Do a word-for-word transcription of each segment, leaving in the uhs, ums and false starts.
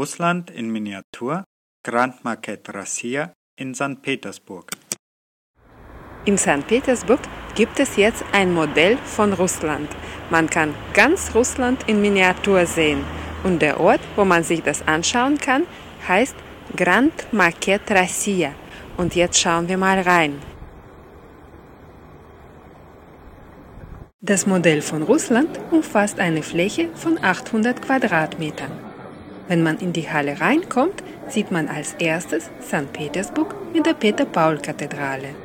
Russland in Miniatur, Grand Market Russia in Sankt Petersburg. In Sankt Petersburg gibt es jetzt ein Modell von Russland. Man kann ganz Russland in Miniatur sehen. Und der Ort, wo man sich das anschauen kann, heißt Grand Market Russia. Und jetzt schauen wir mal rein. Das Modell von Russland umfasst eine Fläche von achthundert Quadratmetern. Wenn man in die Halle reinkommt, sieht man als erstes Sankt Petersburg mit der Peter-Paul-Kathedrale.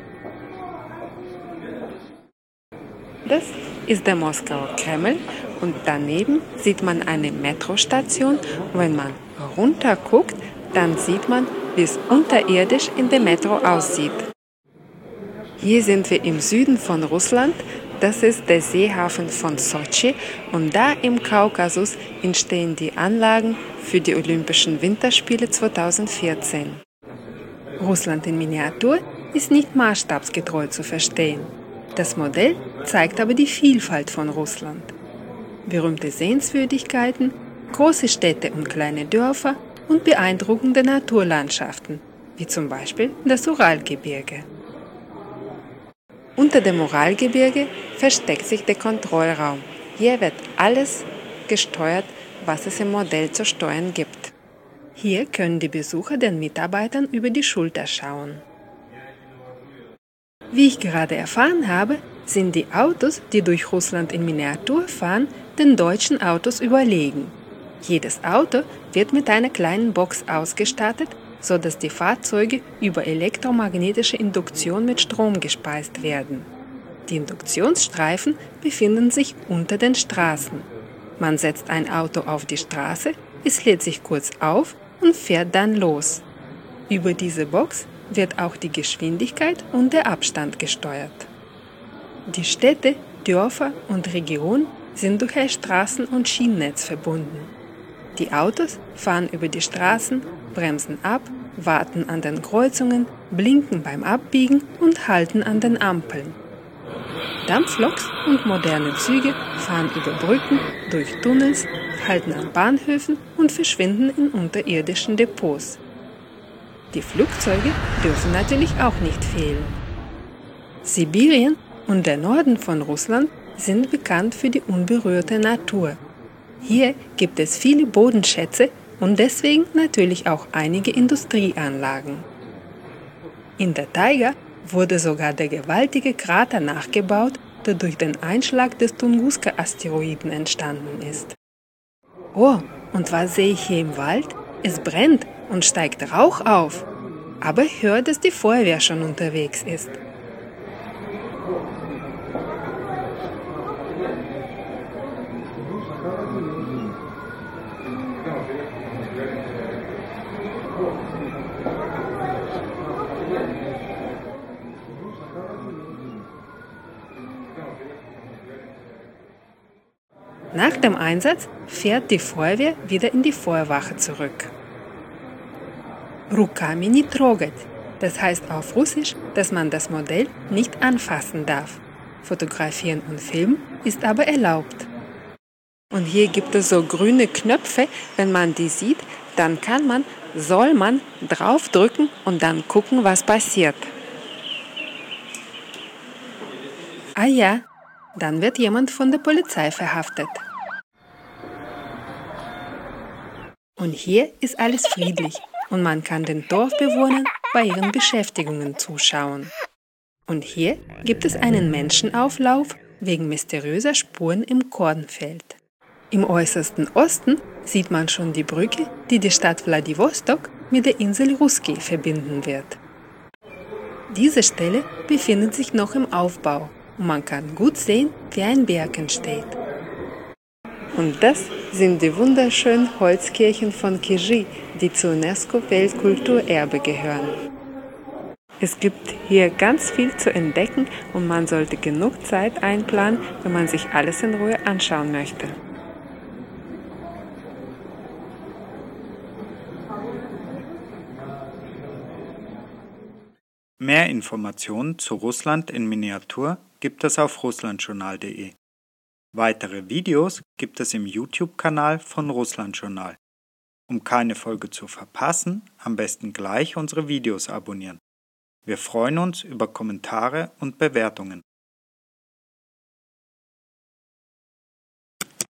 Das ist der Moskauer Kreml und daneben sieht man eine Metrostation. Und wenn man runter guckt, dann sieht man, wie es unterirdisch in der Metro aussieht. Hier sind wir im Süden von Russland. Das ist der Seehafen von Sochi und da im Kaukasus entstehen die Anlagen für die Olympischen Winterspiele zweitausendvierzehn. Russland in Miniatur ist nicht maßstabsgetreu zu verstehen. Das Modell zeigt aber die Vielfalt von Russland. Berühmte Sehenswürdigkeiten, große Städte und kleine Dörfer und beeindruckende Naturlandschaften, wie zum Beispiel das Uralgebirge. Unter dem Moralgebirge versteckt sich der Kontrollraum. Hier wird alles gesteuert, was es im Modell zu steuern gibt. Hier können die Besucher den Mitarbeitern über die Schulter schauen. Wie ich gerade erfahren habe, sind die Autos, die durch Russland in Miniatur fahren, den deutschen Autos überlegen. Jedes Auto wird mit einer kleinen Box ausgestattet, sodass die Fahrzeuge über elektromagnetische Induktion mit Strom gespeist werden. Die Induktionsstreifen befinden sich unter den Straßen. Man setzt ein Auto auf die Straße, es lädt sich kurz auf und fährt dann los. Über diese Box wird auch die Geschwindigkeit und der Abstand gesteuert. Die Städte, Dörfer und Regionen sind durch ein Straßen- und Schienennetz verbunden. Die Autos fahren über die Straßen, bremsen ab, warten an den Kreuzungen, blinken beim Abbiegen und halten an den Ampeln. Dampfloks und moderne Züge fahren über Brücken, durch Tunnels, halten an Bahnhöfen und verschwinden in unterirdischen Depots. Die Flugzeuge dürfen natürlich auch nicht fehlen. Sibirien und der Norden von Russland sind bekannt für die unberührte Natur. Hier gibt es viele Bodenschätze und deswegen natürlich auch einige Industrieanlagen. In der Taiga wurde sogar der gewaltige Krater nachgebaut, der durch den Einschlag des Tunguska-Asteroiden entstanden ist. Oh, und was sehe ich hier im Wald? Es brennt und steigt Rauch auf. Aber ich höre, dass die Feuerwehr schon unterwegs ist. Nach dem Einsatz fährt die Feuerwehr wieder in die Feuerwache zurück. Руками не трогать. Das heißt auf Russisch, dass man das Modell nicht anfassen darf. Fotografieren und Filmen ist aber erlaubt. Und hier gibt es so grüne Knöpfe, wenn man die sieht, dann kann man, soll man draufdrücken und dann gucken, was passiert. Ah ja, dann wird jemand von der Polizei verhaftet. Und hier ist alles friedlich und man kann den Dorfbewohnern bei ihren Beschäftigungen zuschauen. Und hier gibt es einen Menschenauflauf wegen mysteriöser Spuren im Kornfeld. Im äußersten Osten sieht man schon die Brücke, die die Stadt Vladivostok mit der Insel Russki verbinden wird. Diese Stelle befindet sich noch im Aufbau und man kann gut sehen, wie ein Berg entsteht. Und das sind die wunderschönen Holzkirchen von Kizhi, die zu UNESCO-Weltkulturerbe gehören. Es gibt hier ganz viel zu entdecken und man sollte genug Zeit einplanen, wenn man sich alles in Ruhe anschauen möchte. Mehr Informationen zu Russland in Miniatur gibt es auf russlandjournal punkt de. Weitere Videos gibt es im YouTube-Kanal von Russlandjournal. Um keine Folge zu verpassen, am besten gleich unsere Videos abonnieren. Wir freuen uns über Kommentare und Bewertungen.